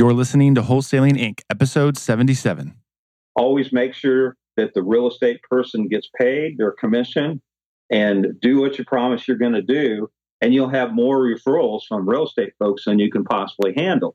You're listening to Wholesaling Inc., episode 77. Always make sure that the real estate person gets paid their commission and do what you promise you're going to do, and you'll have more referrals from real estate folks than you can possibly handle.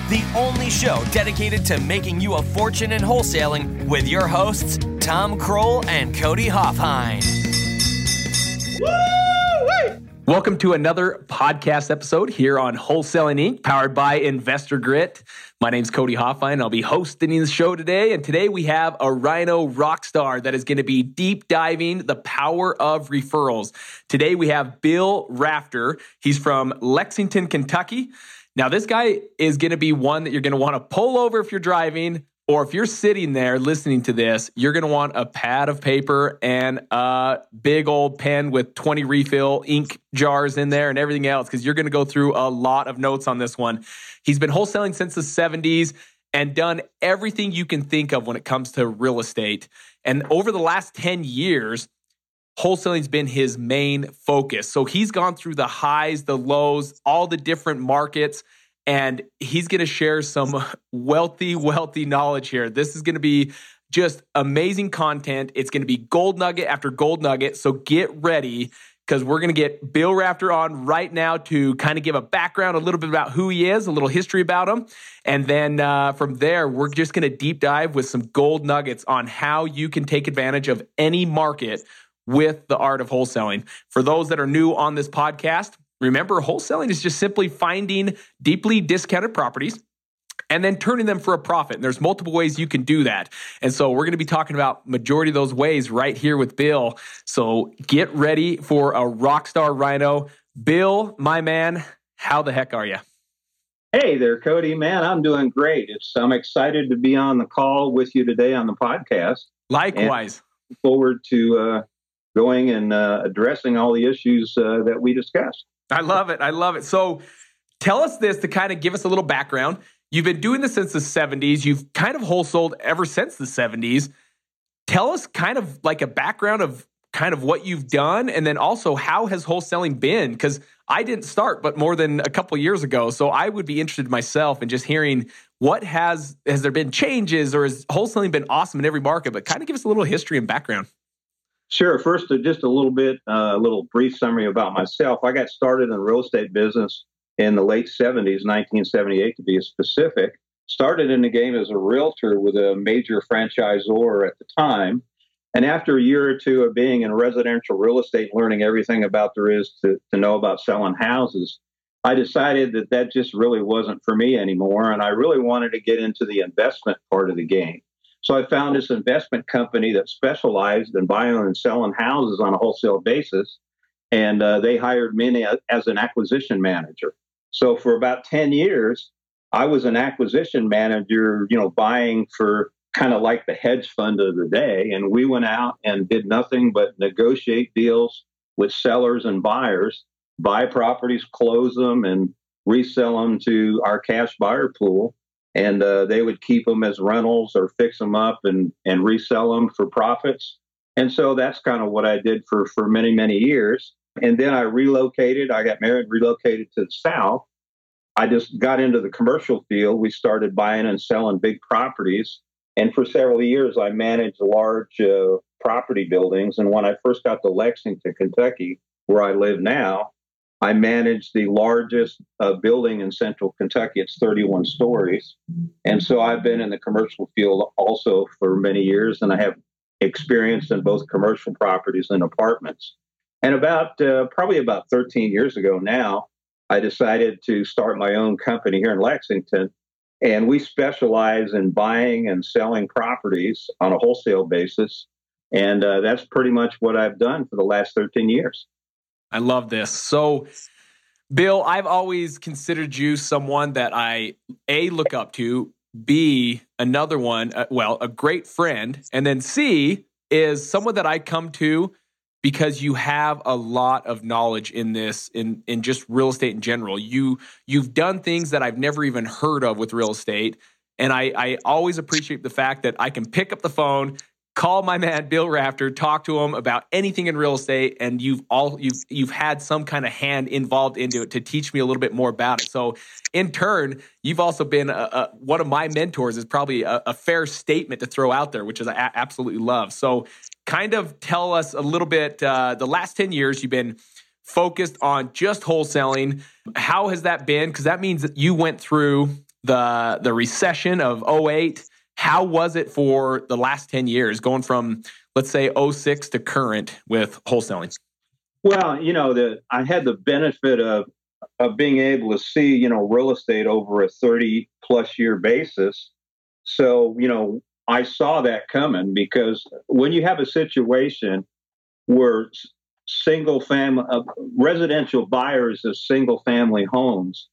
the only show dedicated to making you a fortune in wholesaling with your hosts, Tom Kroll and Cody Hoffheim. Welcome to another podcast episode here on Wholesaling Inc., powered by Investor Grit. My name's Cody Hoffheim. I'll be hosting the show today. And today we have a Rhino rockstar that is going to be deep diving the power of referrals. Today we have Bill Rafter. He's from Lexington, Kentucky. Now, this guy is going to be one that you're going to want to pull over if you're driving, or if you're sitting there listening to this, you're going to want a pad of paper and a big old pen with 20 refill ink jars in there and everything else, because you're going to go through a lot of notes on this one. He's been wholesaling since the 70s and done everything you can think of when it comes to real estate. And over the last 10 years, wholesaling's been his main focus. So he's gone through the highs, the lows, all the different markets, and he's going to share some wealthy knowledge here. This is going to be just amazing content. It's going to be gold nugget after gold nugget. So get ready, because we're going to get Bill Rafter on right now to kind of give a background, a little bit about who he is, a little history about him. And then from there, we're just going to deep dive with some gold nuggets on how you can take advantage of any market with the art of wholesaling. For those that are new on this podcast, remember, wholesaling is just simply finding deeply discounted properties and then turning them for a profit. And there's multiple ways you can do that. And so we're going to be talking about majority of those ways right here with Bill. So get ready for a rockstar Rhino. Bill, my man, how the heck are you? Hey there, Cody. Man, I'm doing great. I'm excited to be on the call with you today on the podcast. Likewise. And forward to going and addressing all the issues that we discussed. I love it. So tell us this to kind of give us a little background. You've been doing this since the 70s. You've kind of wholesaled ever since the 70s. Tell us kind of like a background of kind of what you've done, and then also how has wholesaling been? Because I didn't start, but more than a couple of years ago. So I would be interested myself in just hearing what has there been changes, or has wholesaling been awesome in every market? But kind of give us a little history and background. Sure. First, just a little brief summary about myself. I got started in the real estate business in the late 70s, 1978 to be specific. Started in the game as a realtor with a major franchisor at the time. And after a year or two of being in residential real estate, learning everything about there is to know about selling houses, I decided that just really wasn't for me anymore. And I really wanted to get into the investment part of the game. So I found this investment company that specialized in buying and selling houses on a wholesale basis, and they hired me as an acquisition manager. So for about 10 years, I was an acquisition manager, buying for kind of like the hedge fund of the day, and we went out and did nothing but negotiate deals with sellers and buyers, buy properties, close them, and resell them to our cash buyer pool. And they would keep them as rentals or fix them up and resell them for profits. And so that's kind of what I did for many, many years. And then I relocated. I got married, relocated to the South. I just got into the commercial field. We started buying and selling big properties. And for several years, I managed large property buildings. And when I first got to Lexington, Kentucky, where I live now, I managed the largest building in central Kentucky. It's 31 stories. And so I've been in the commercial field also for many years, and I have experience in both commercial properties and apartments. And about 13 years ago now, I decided to start my own company here in Lexington. And we specialize in buying and selling properties on a wholesale basis. And that's pretty much what I've done for the last 13 years. I love this. So, Bill, I've always considered you someone that I, A, look up to, B, another one, a great friend, and then C, is someone that I come to because you have a lot of knowledge in this, in just real estate in general. You've done things that I've never even heard of with real estate. And I always appreciate the fact that I can pick up the phone, call my man Bill Rafter, talk to him about anything in real estate, and you've had some kind of hand involved into it to teach me a little bit more about it. So, in turn, you've also been one of my mentors. Is probably a fair statement to throw out there, which is I absolutely love. So, kind of tell us a little bit. The last 10 years, you've been focused on just wholesaling. How has that been? Because that means that you went through the recession of 2008. How was it for the last 10 years, going from, let's say, 2006 to current with wholesaling? Well, I had the benefit of being able to see, real estate over a 30-plus year basis. So, I saw that coming, because when you have a situation where residential buyers of single-family homes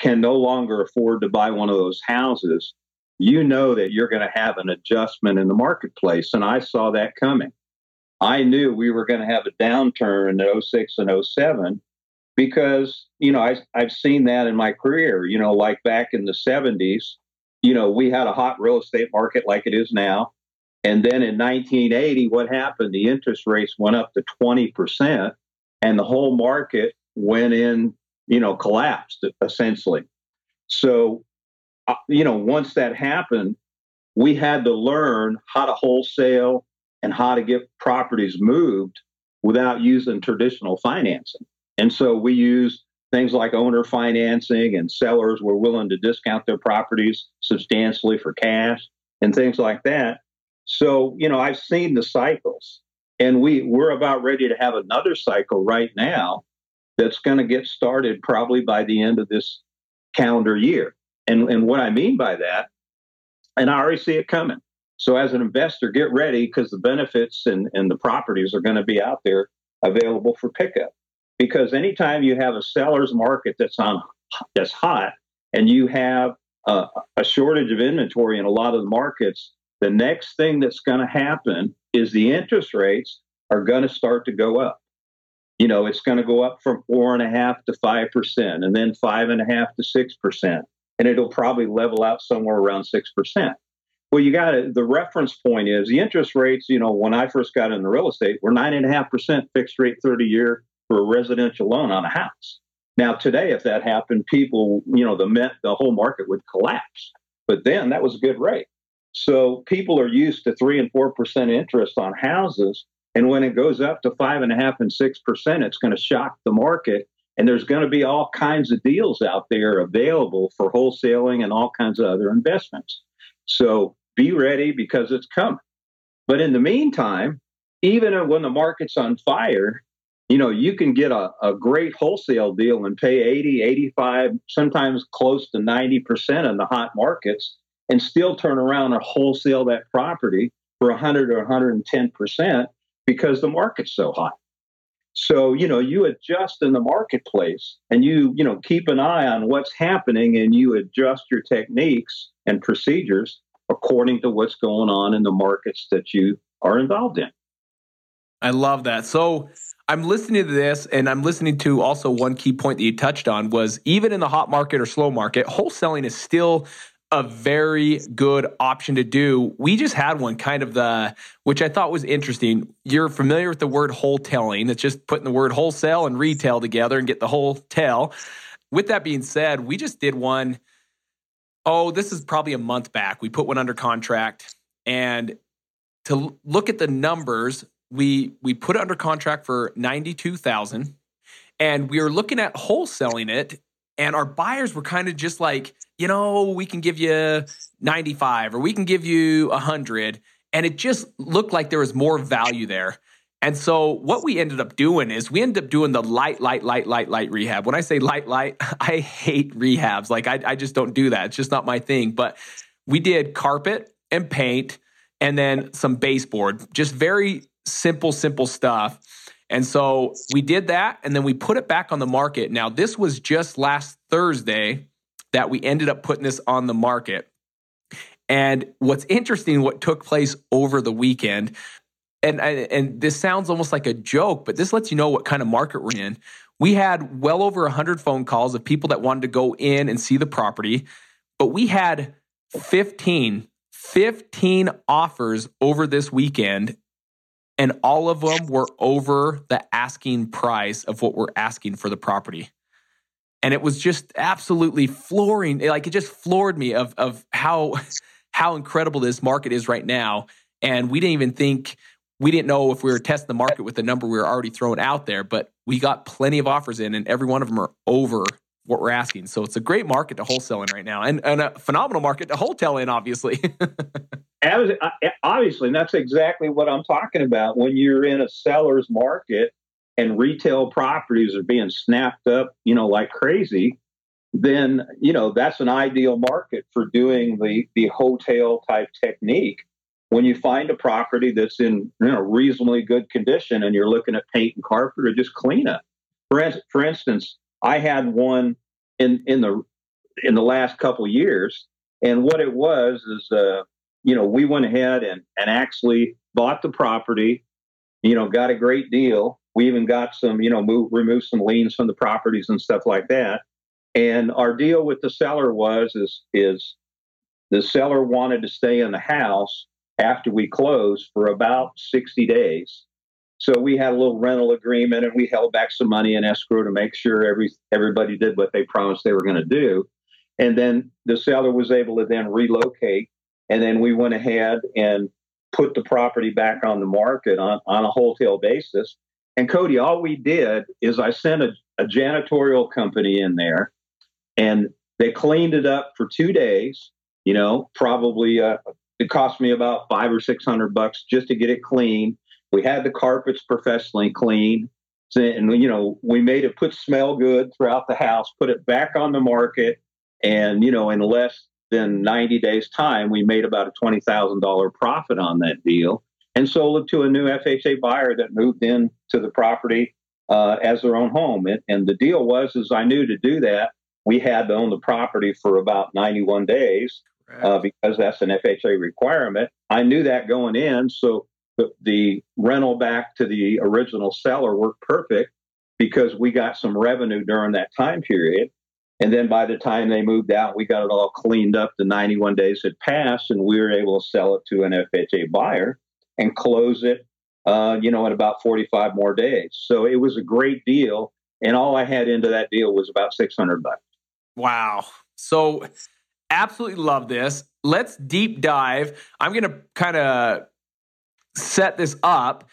can no longer afford to buy one of those houses, you know that you're going to have an adjustment in the marketplace. And I saw that coming. I knew we were going to have a downturn in 2006 and 2007 because, I've seen that in my career. Like back in the 70s, we had a hot real estate market like it is now. And then in 1980, what happened? The interest rates went up to 20% and the whole market went in, collapsed essentially. So, once that happened, we had to learn how to wholesale and how to get properties moved without using traditional financing. And so we used things like owner financing, and sellers were willing to discount their properties substantially for cash and things like that. So, I've seen the cycles, and we're about ready to have another cycle right now that's going to get started probably by the end of this calendar year. And what I mean by that, and I already see it coming. So as an investor, get ready, because the benefits and the properties are going to be out there available for pickup. Because anytime you have a seller's market that's hot, and you have a shortage of inventory in a lot of the markets, the next thing that's going to happen is the interest rates are going to start to go up. It's going to go up from 4.5% to 5%, and then 5.5% to 6%. And it'll probably level out somewhere around 6%. Well, the reference point is the interest rates. When I first got into real estate, were 9.5% fixed rate 30-year for a residential loan on a house. Now, today, if that happened, people, the whole market would collapse. But then that was a good rate. So people are used to 3% and 4% interest on houses. And when it goes up to 5.5% and 6%, it's going to shock the market. And there's going to be all kinds of deals out there available for wholesaling and all kinds of other investments. So be ready, because it's coming. But in the meantime, even when the market's on fire, you can get a great wholesale deal and pay 80, 85, sometimes close to 90% in the hot markets, and still turn around and wholesale that property for 100 or 110% because the market's so hot. So, you adjust in the marketplace, and you keep an eye on what's happening, and you adjust your techniques and procedures according to what's going on in the markets that you are involved in. I love that. So I'm listening to this, and I'm listening to also one key point that you touched on was even in the hot market or slow market, wholesaling is still a very good option to do. We just had one which I thought was interesting. You're familiar with the word wholetailing. It's just putting the word wholesale and retail together and get the whole tail. With that being said, we just did one. Oh, this is probably a month back. We put one under contract, and to look at the numbers, we put it under contract for $92,000, and we were looking at wholesaling it. And our buyers were kind of just like, we can give you 95 or we can give you 100. And it just looked like there was more value there. And so what we ended up doing is we ended up doing the light rehab. When I say light, I hate rehabs. Like I just don't do that. It's just not my thing. But we did carpet and paint and then some baseboard, just very simple stuff. And so we did that, and then we put it back on the market. Now, this was just last Thursday that we ended up putting this on the market. And what's interesting, what took place over the weekend, and this sounds almost like a joke, but this lets you know what kind of market we're in. We had well over 100 phone calls of people that wanted to go in and see the property, but we had 15 offers over this weekend, and all of them were over the asking price of what we're asking for the property. And it was just absolutely flooring. Like, it just floored me of how incredible this market is right now. And we didn't know if we were testing the market with the number we were already throwing out there, but we got plenty of offers in, and every one of them are over what we're asking. So it's a great market to wholesale in right now, and a phenomenal market to wholesale in, obviously. Obviously, and that's exactly what I'm talking about. When you're in a seller's market and retail properties are being snapped up, like crazy, then, that's an ideal market for doing the hotel type technique. When you find a property that's in reasonably good condition and you're looking at paint and carpet or just cleanup. For instance, I had one in the last couple of years, and what it was is, we went ahead and actually bought the property, got a great deal. We even got some, removed some liens from the properties and stuff like that. And our deal with the seller is the seller wanted to stay in the house after we closed for about 60 days. So we had a little rental agreement, and we held back some money in escrow to make sure everybody did what they promised they were going to do. And then the seller was able to then relocate. And then we went ahead and put the property back on the market on a wholesale basis. And Cody, all we did is I sent a janitorial company in there, and they cleaned it up for 2 days. Probably it cost me about $500 or $600 just to get it clean. We had the carpets professionally cleaned, and we made it smell good throughout the house, put it back on the market, and in less than 90 days time, we made about a $20,000 profit on that deal, and sold it to a new FHA buyer that moved in to the property as their own home. And the deal was I knew to do that, we had to own the property for about 91 days because that's an FHA requirement. I knew that going in, so the rental back to the original seller worked perfect because we got some revenue during that time period. And then by the time they moved out, we got it all cleaned up. The 91 days had passed, and we were able to sell it to an FHA buyer and close it, in about 45 more days. So it was a great deal. And all I had into that deal was about $600. Wow. So absolutely love this. Let's deep dive. I'm going to kind of set this up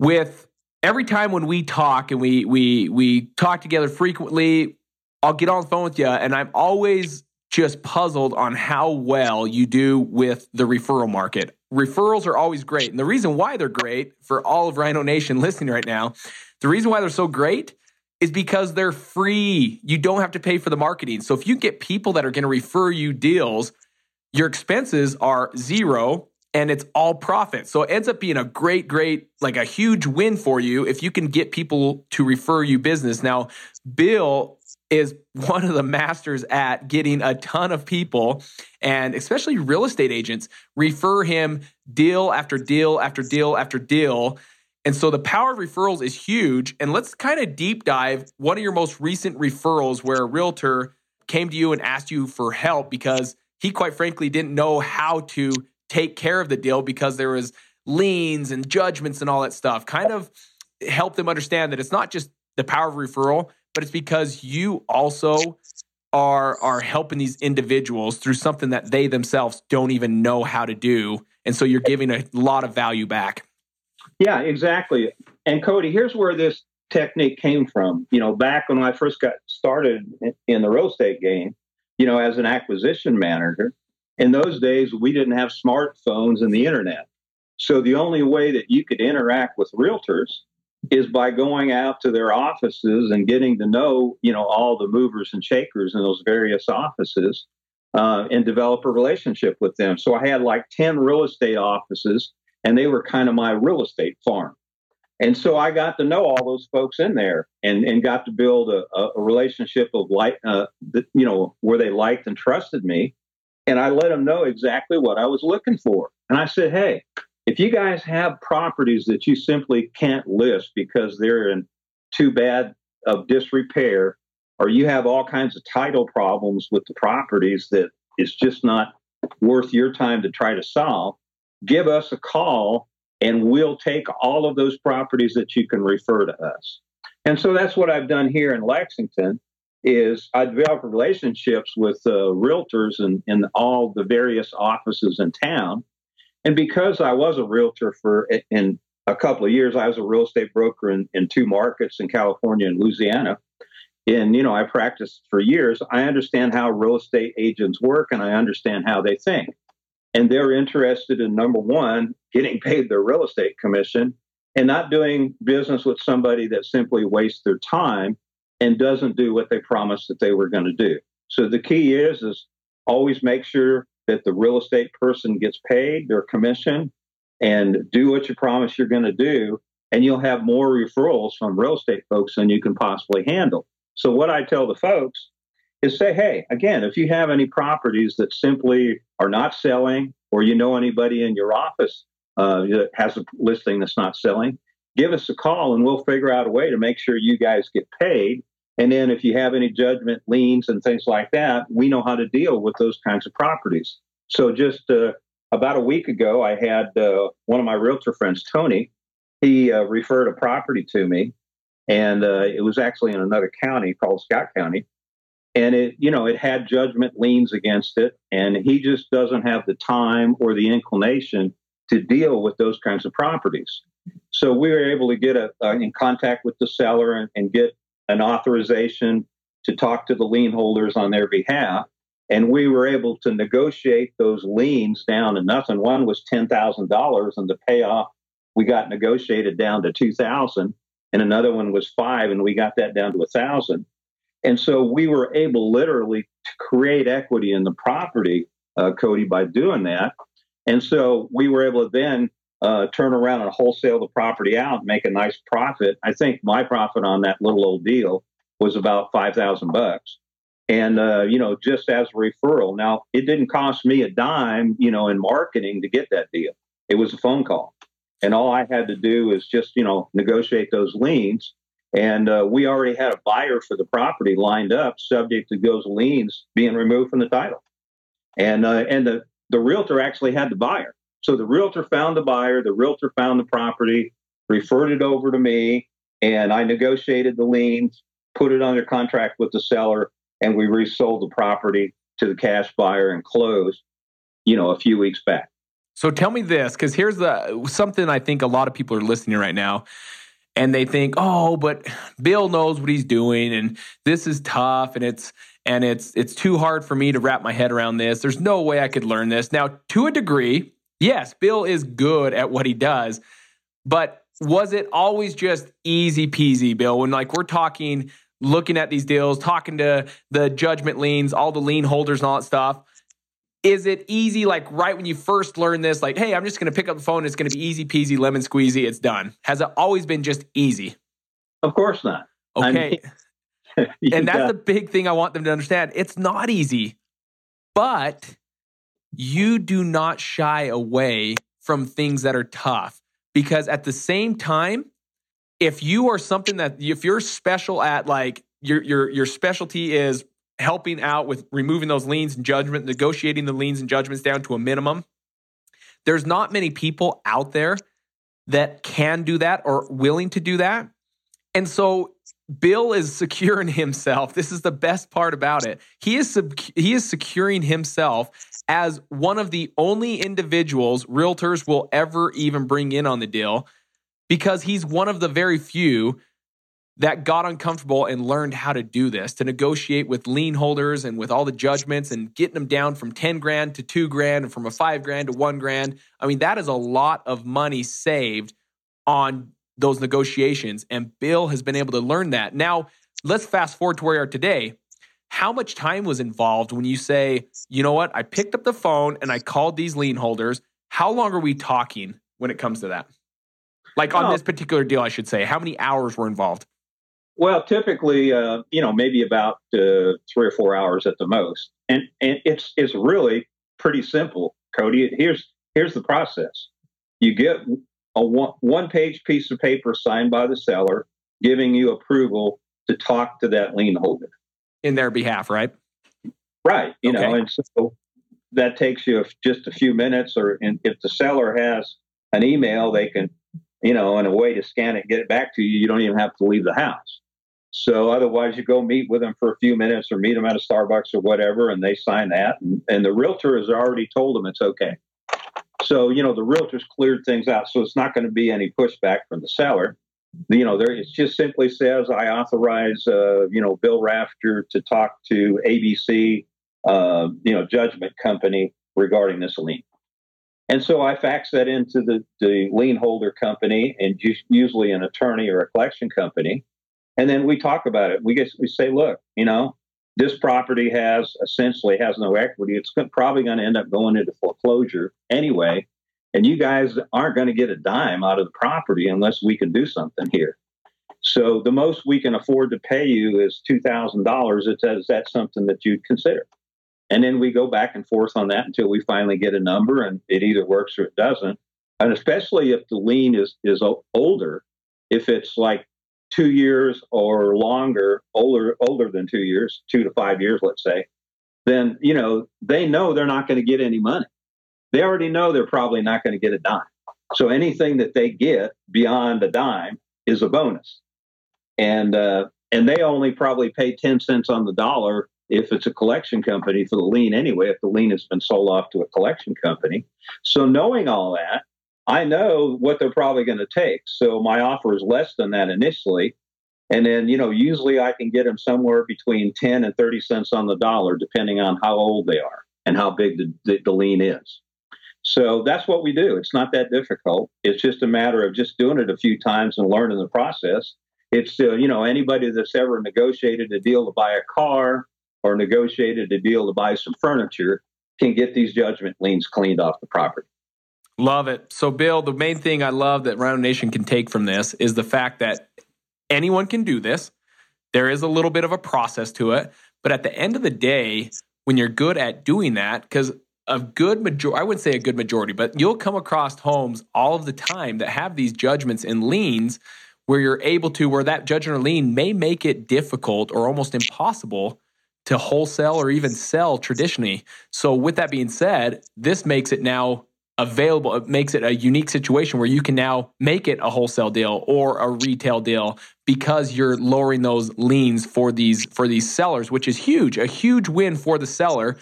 with every time when we talk, and we talk together frequently, I'll get on the phone with you, and I'm always just puzzled on how well you do with the referral market. Referrals are always great. And the reason why they're great, for all of Rhino Nation listening right now, the reason why they're so great is because they're free. You don't have to pay for the marketing. So if you get people that are going to refer you deals, your expenses are zero, and it's all profit. So it ends up being a great, like a huge win for you if you can get people to refer you business. Now, Bill is one of the masters at getting a ton of people, and especially real estate agents, refer him deal after deal after deal after deal. And so the power of referrals is huge. And let's kind of deep dive one of your most recent referrals where a realtor came to you and asked you for help because he quite frankly didn't know how to take care of the deal because there was liens and judgments and all that stuff. Kind of help them understand that it's not just the power of referral, but it's because you also are helping these individuals through something that they themselves don't even know how to do. And so you're giving a lot of value back. Yeah, exactly. And Cody, here's where this technique came from. Back when I first got started in the real estate game, as an acquisition manager, in those days, we didn't have smartphones and the internet. So the only way that you could interact with realtors is by going out to their offices and getting to know, all the movers and shakers in those various offices and develop a relationship with them. So I had like 10 real estate offices, and they were kind of my real estate farm. And so I got to know all those folks in there and got to build a relationship of where they liked and trusted me. And I let them know exactly what I was looking for. And I said, hey, If you guys have properties that you simply can't list because they're in too bad of disrepair, or you have all kinds of title problems with the properties that it's just not worth your time to try to solve, give us a call and we'll take all of those properties that you can refer to us. And so that's what I've done here in Lexington, is I developed relationships with realtors in all the various offices in town. And because I was a realtor in a couple of years, I was a real estate broker in two markets in California and Louisiana. And, you know, I practiced for years. I understand how real estate agents work, and I understand how they think. And they're interested in, number one, getting paid their real estate commission and not doing business with somebody that simply wastes their time and doesn't do what they promised that they were going to do. So the key is always make sure that the real estate person gets paid their commission and do what you promise you're going to do, and you'll have more referrals from real estate folks than you can possibly handle. So what I tell the folks is say, hey, again, if you have any properties that simply are not selling, or you know anybody in your office that has a listing that's not selling, give us a call and we'll figure out a way to make sure you guys get paid. And then if you have any judgment liens and things like that, we know how to deal with those kinds of properties. So just about a week ago, I had one of my realtor friends, Tony, he referred a property to me. And it was actually in another county called Scott County. And it, you know, it had judgment liens against it. And he just doesn't have the time or the inclination to deal with those kinds of properties. So we were able to get in contact with the seller and get an authorization to talk to the lien holders on their behalf. And we were able to negotiate those liens down to nothing. One was $10,000, and the payoff we got negotiated down to $2,000. And another one was $5,000, and we got that down to $1,000. And so we were able literally to create equity in the property, Cody, by doing that. And so we were able to then turn around and wholesale the property out, make a nice profit. I think my profit on that little old deal was about $5,000. And, you know, just as a referral. Now, it didn't cost me a dime, you know, in marketing to get that deal. It was a phone call. And all I had to do is just, you know, negotiate those liens. And we already had a buyer for the property lined up, subject to those liens being removed from the title. And the realtor actually had the buyer. So the realtor found the buyer, the realtor found the property, referred it over to me, and I negotiated the liens, put it under contract with the seller, and we resold the property to the cash buyer and closed, you know, a few weeks back. So tell me this, because here's something I think a lot of people are listening right now, and they think, oh, but Bill knows what he's doing, and this is tough, and it's too hard for me to wrap my head around this. There's no way I could learn this. Now, to a degree, yes, Bill is good at what he does, but was it always just easy peasy, Bill? When like we're talking, looking at these deals, talking to the judgment liens, all the lien holders and all that stuff, is it easy, like right when you first learn this, like, hey, I'm just going to pick up the phone, it's going to be easy peasy, lemon squeezy, it's done? Has it always been just easy? Of course not. Okay. I mean, and that's the big thing I want them to understand. It's not easy, but you do not shy away from things that are tough. Because at the same time, if you are something that, if you're special at like, your specialty is helping out with removing those liens and judgment, negotiating the liens and judgments down to a minimum. There's not many people out there that can do that or willing to do that. And so Bill is securing himself. This is the best part about it. He is securing himself as one of the only individuals realtors will ever even bring in on the deal, because he's one of the very few that got uncomfortable and learned how to do this, to negotiate with lien holders and with all the judgments and getting them down from 10 grand to 2 grand and from a 5 grand to 1 grand. I mean, that is a lot of money saved on those negotiations. And Bill has been able to learn that. Now, let's fast forward to where we are today. How much time was involved when you say, you know what, I picked up the phone and I called these lien holders? How long are we talking when it comes to that? Like on this particular deal, I should say, how many hours were involved? Well, typically, you know, maybe about 3 or 4 hours at the most. And it's really pretty simple, Cody. Here's the process. You get a one-page piece of paper signed by the seller giving you approval to talk to that lien holder. In their behalf, right? Right. You know, and so that takes you just a few minutes, or if the seller has an email, they can, in a way to scan it, get it back to you. You don't even have to leave the house. So otherwise you go meet with them for a few minutes or meet them at a Starbucks or whatever, and they sign that. And the realtor has already told them it's okay. So, the realtor's cleared things out. So it's not going to be any pushback from the seller. It just simply says, I authorize, Bill Rafter to talk to ABC, judgment company regarding this lien. And so I fax that into the lien holder company, and usually an attorney or a collection company. And then we talk about it. We say, look, this property essentially has no equity. It's probably going to end up going into foreclosure anyway. And you guys aren't going to get a dime out of the property unless we can do something here. So the most we can afford to pay you is $2,000. Is that something that you'd consider? And then we go back and forth on that until we finally get a number, and it either works or it doesn't. And especially if the lien is older, if it's like 2 years or longer, older than 2 years, 2 to 5 years, let's say, then, they know they're not going to get any money. They already know they're probably not going to get a dime. So anything that they get beyond a dime is a bonus. And they only probably pay 10 cents on the dollar if it's a collection company for the lien anyway, if the lien has been sold off to a collection company. So knowing all that, I know what they're probably going to take. So my offer is less than that initially. And then, usually I can get them somewhere between 10 and 30 cents on the dollar, depending on how old they are and how big the lien is. So that's what we do. It's not that difficult. It's just a matter of just doing it a few times and learning the process. It's, anybody that's ever negotiated a deal to buy a car or negotiated a deal to buy some furniture can get these judgment liens cleaned off the property. Love it. So, Bill, the main thing I love that Rhino Nation can take from this is the fact that anyone can do this. There is a little bit of a process to it. But at the end of the day, when you're good at doing that, because I wouldn't say a good majority, but you'll come across homes all of the time that have these judgments and liens where you're able to, where that judgment or lien may make it difficult or almost impossible to wholesale or even sell traditionally. So with that being said, this makes it now available. It makes it a unique situation where you can now make it a wholesale deal or a retail deal because you're lowering those liens for these sellers, which is huge, a huge win for the seller.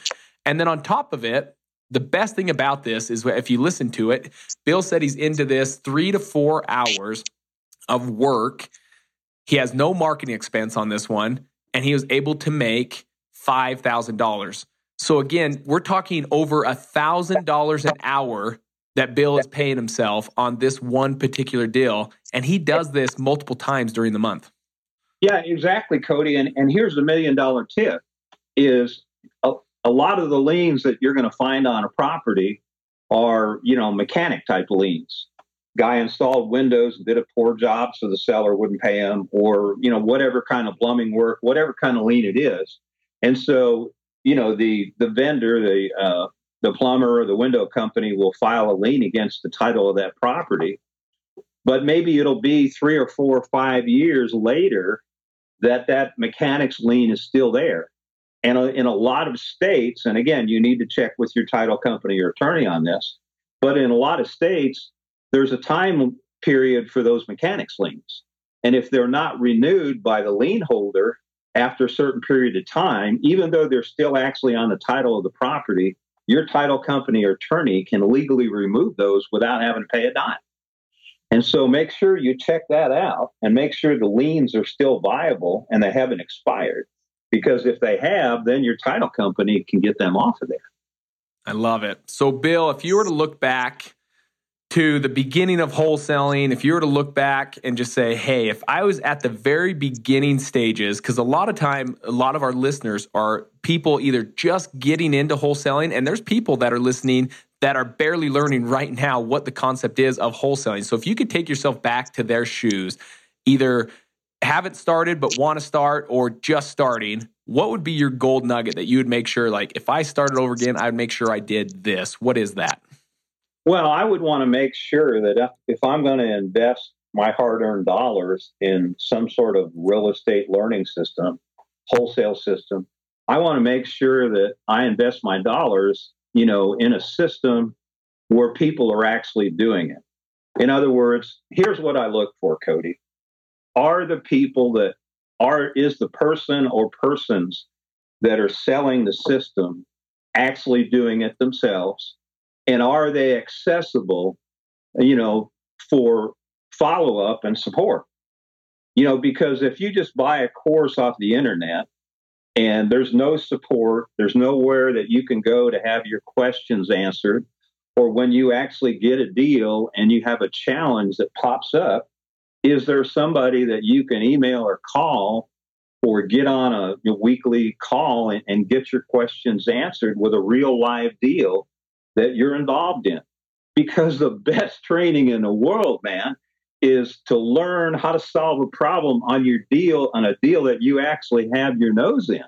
And then on top of it, the best thing about this is if you listen to it, Bill said he's into this 3 to 4 hours of work. He has no marketing expense on this one, and he was able to make $5,000. So again, we're talking over $1,000 an hour that Bill is paying himself on this one particular deal. And he does this multiple times during the month. Yeah, exactly, Cody. And here's the $1 million tip is a lot of the liens that you're going to find on a property are, mechanic type liens. Guy installed windows and did a poor job so the seller wouldn't pay him, or, whatever kind of plumbing work, whatever kind of lien it is. And so, the vendor, the plumber, or the window company will file a lien against the title of that property, but maybe it'll be 3 or 4 or 5 years later that mechanic's lien is still there. And in a lot of states, and again, you need to check with your title company or attorney on this, but in a lot of states, there's a time period for those mechanic's liens. And if they're not renewed by the lien holder after a certain period of time, even though they're still actually on the title of the property, your title company or attorney can legally remove those without having to pay a dime. And so make sure you check that out and make sure the liens are still viable and they haven't expired. Because if they have, then your title company can get them off of there. I love it. So, Bill, if you were to look back to the beginning of wholesaling, if you were to look back and just say, hey, if I was at the very beginning stages, because a lot of our listeners are people either just getting into wholesaling, and there's people that are listening that are barely learning right now what the concept is of wholesaling. So if you could take yourself back to their shoes, either haven't started but want to start or just starting, what would be your gold nugget that you would make sure, like, if I started over again, I would make sure I did this? What is that? Well, I would want to make sure that if I'm going to invest my hard-earned dollars in some sort of real estate learning system, wholesale system, I want to make sure that I invest my dollars, you know, in a system where people are actually doing it. In other words, here's what I look for, Cody. Is the person or persons that are selling the system actually doing it themselves? And are they accessible, you know, for follow-up and support? You know, because if you just buy a course off the internet and there's no support, there's nowhere that you can go to have your questions answered, or when you actually get a deal and you have a challenge that pops up, is there somebody that you can email or call or get on a weekly call and get your questions answered with a real live deal that you're involved in? Because the best training in the world, man, is to learn how to solve a problem on your deal, on a deal that you actually have your nose in.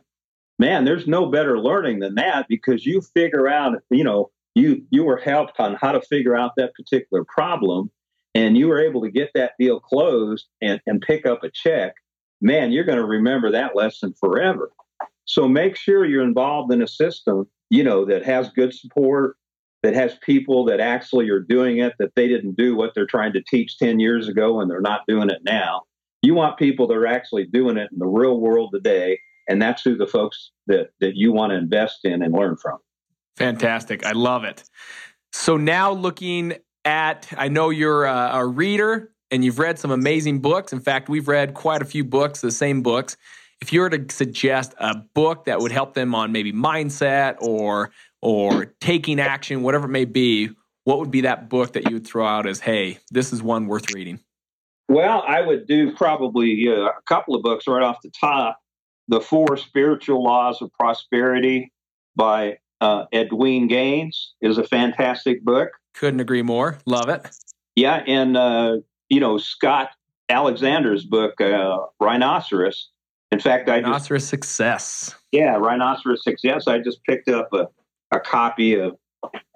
Man, there's no better learning than that, because you figure out, you know, you were helped on how to figure out that particular problem, and you were able to get that deal closed and pick up a check. Man, you're going to remember that lesson forever. So make sure you're involved in a system, you know, that has good support, that has people that actually are doing it, that they didn't do what they're trying to teach 10 years ago and they're not doing it now. You want people that are actually doing it in the real world today, and that's who the folks that you want to invest in and learn from. Fantastic. I love it. So now looking at, I know you're a reader and you've read some amazing books. In fact, we've read quite a few books, the same books. If you were to suggest a book that would help them on maybe mindset or taking action, whatever it may be, what would be that book that you would throw out as, hey, this is one worth reading? Well, I would do probably a couple of books right off the top. The Four Spiritual Laws of Prosperity by Edwene Gaines is a fantastic book. Couldn't agree more. Love it. Yeah, and you know, Scott Alexander's book, Rhinoceros. In fact, Rhinoceros Success. Yeah, Rhinoceros Success. I just picked up a copy of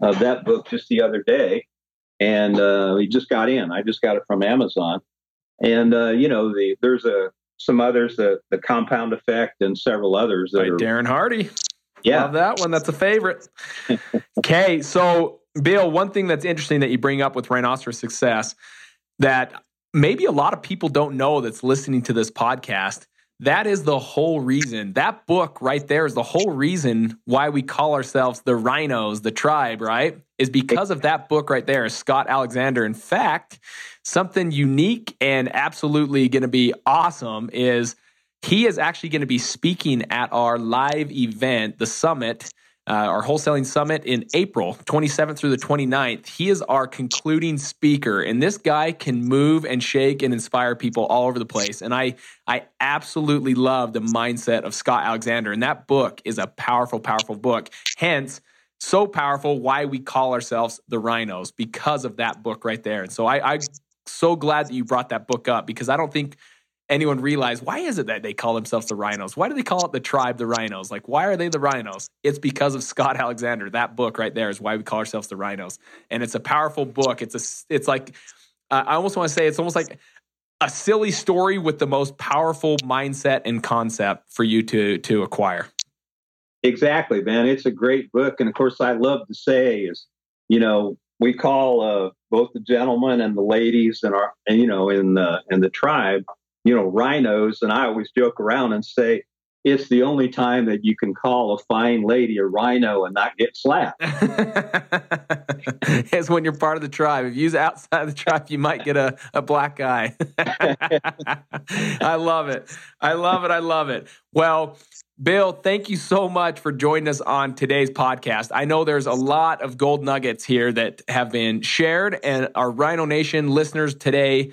that book just the other day, and he just got in. I just got it from Amazon. And, you know, there's some others, The Compound Effect and several others. That are, Darren Hardy. Yeah. Love that one. That's a favorite. Okay, so, Bill, one thing that's interesting that you bring up with Rhinoceros Success that maybe a lot of people don't know that's listening to this podcast, that is the whole reason. That book right there is the whole reason why we call ourselves the Rhinos, the tribe, right? Is because of that book right there, Scott Alexander. In fact, something unique and absolutely going to be awesome is he is actually going to be speaking at our live event, the summit, our wholesaling summit in April 27th through the 29th. He is our concluding speaker, and this guy can move and shake and inspire people all over the place. And I absolutely love the mindset of Scott Alexander, and that book is a powerful, powerful book. Hence, so powerful why we call ourselves the Rhinos, because of that book right there. And so I'm so glad that you brought that book up, because I don't think anyone realize, why is it that they call themselves the Rhinos? Why do they call it the tribe the Rhinos? Like, why are they the Rhinos? It's because of Scott Alexander. That book right there is why we call ourselves the Rhinos. And it's a powerful book. It's like, I almost want to say it's almost like a silly story with the most powerful mindset and concept for you to acquire. Exactly, man. It's a great book. And of course, I love to say is, you know, we call both the gentlemen and the ladies and our, you know, in the tribe, you know, rhinos, and I always joke around and say, it's the only time that you can call a fine lady a rhino and not get slapped. It's when you're part of the tribe. If you're outside the tribe, you might get a black eye. I love it. I love it. I love it. Well, Bill, thank you so much for joining us on today's podcast. I know there's a lot of gold nuggets here that have been shared, and our Rhino Nation listeners today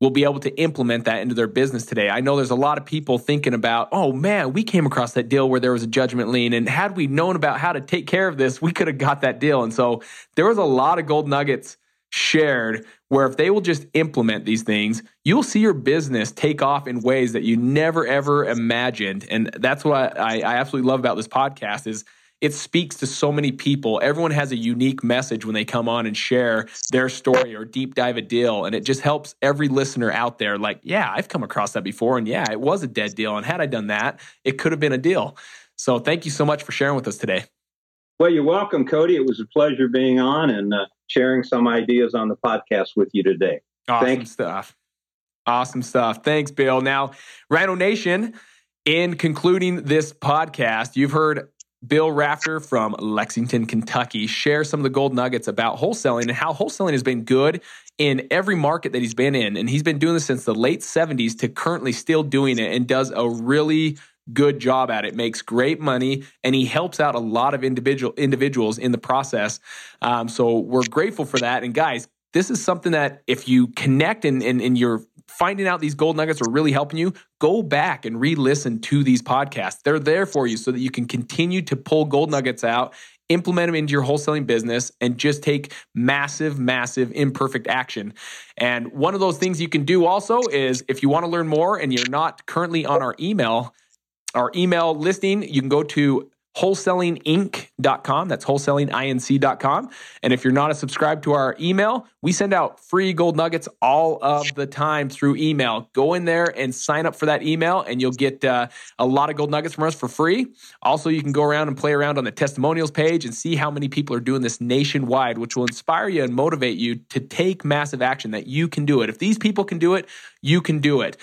will be able to implement that into their business today. I know there's a lot of people thinking about, oh man, we came across that deal where there was a judgment lien, and had we known about how to take care of this, we could have got that deal. And so there was a lot of gold nuggets shared where if they will just implement these things, you'll see your business take off in ways that you never, ever imagined. And that's what I absolutely love about this podcast is it speaks to so many people. Everyone has a unique message when they come on and share their story or deep dive a deal. And it just helps every listener out there. Like, yeah, I've come across that before. And yeah, it was a dead deal. And had I done that, it could have been a deal. So thank you so much for sharing with us today. Well, you're welcome, Cody. It was a pleasure being on and sharing some ideas on the podcast with you today. Awesome stuff. Thanks, Bill. Now, Rhino Nation, in concluding this podcast, you've heard Bill Rafter from Lexington, Kentucky, share some of the gold nuggets about wholesaling and how wholesaling has been good in every market that he's been in. And he's been doing this since the late 70s to currently still doing it, and does a really good job at it, makes great money, and he helps out a lot of individuals in the process. So we're grateful for that. And guys, this is something that if you connect and you're finding out these gold nuggets are really helping you, go back and re-listen to these podcasts. They're there for you so that you can continue to pull gold nuggets out, implement them into your wholesaling business, and just take massive, massive imperfect action. And one of those things you can do also is, if you want to learn more and you're not currently on our email listing, you can go to wholesalinginc.com. That's wholesalinginc.com. And if you're not subscribed to our email, we send out free gold nuggets all of the time through email. Go in there and sign up for that email, and you'll get a lot of gold nuggets from us for free. Also, you can go around and play around on the testimonials page and see how many people are doing this nationwide, which will inspire you and motivate you to take massive action, that you can do it. If these people can do it, you can do it.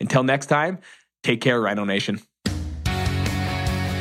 Until next time, take care, Rhino Nation.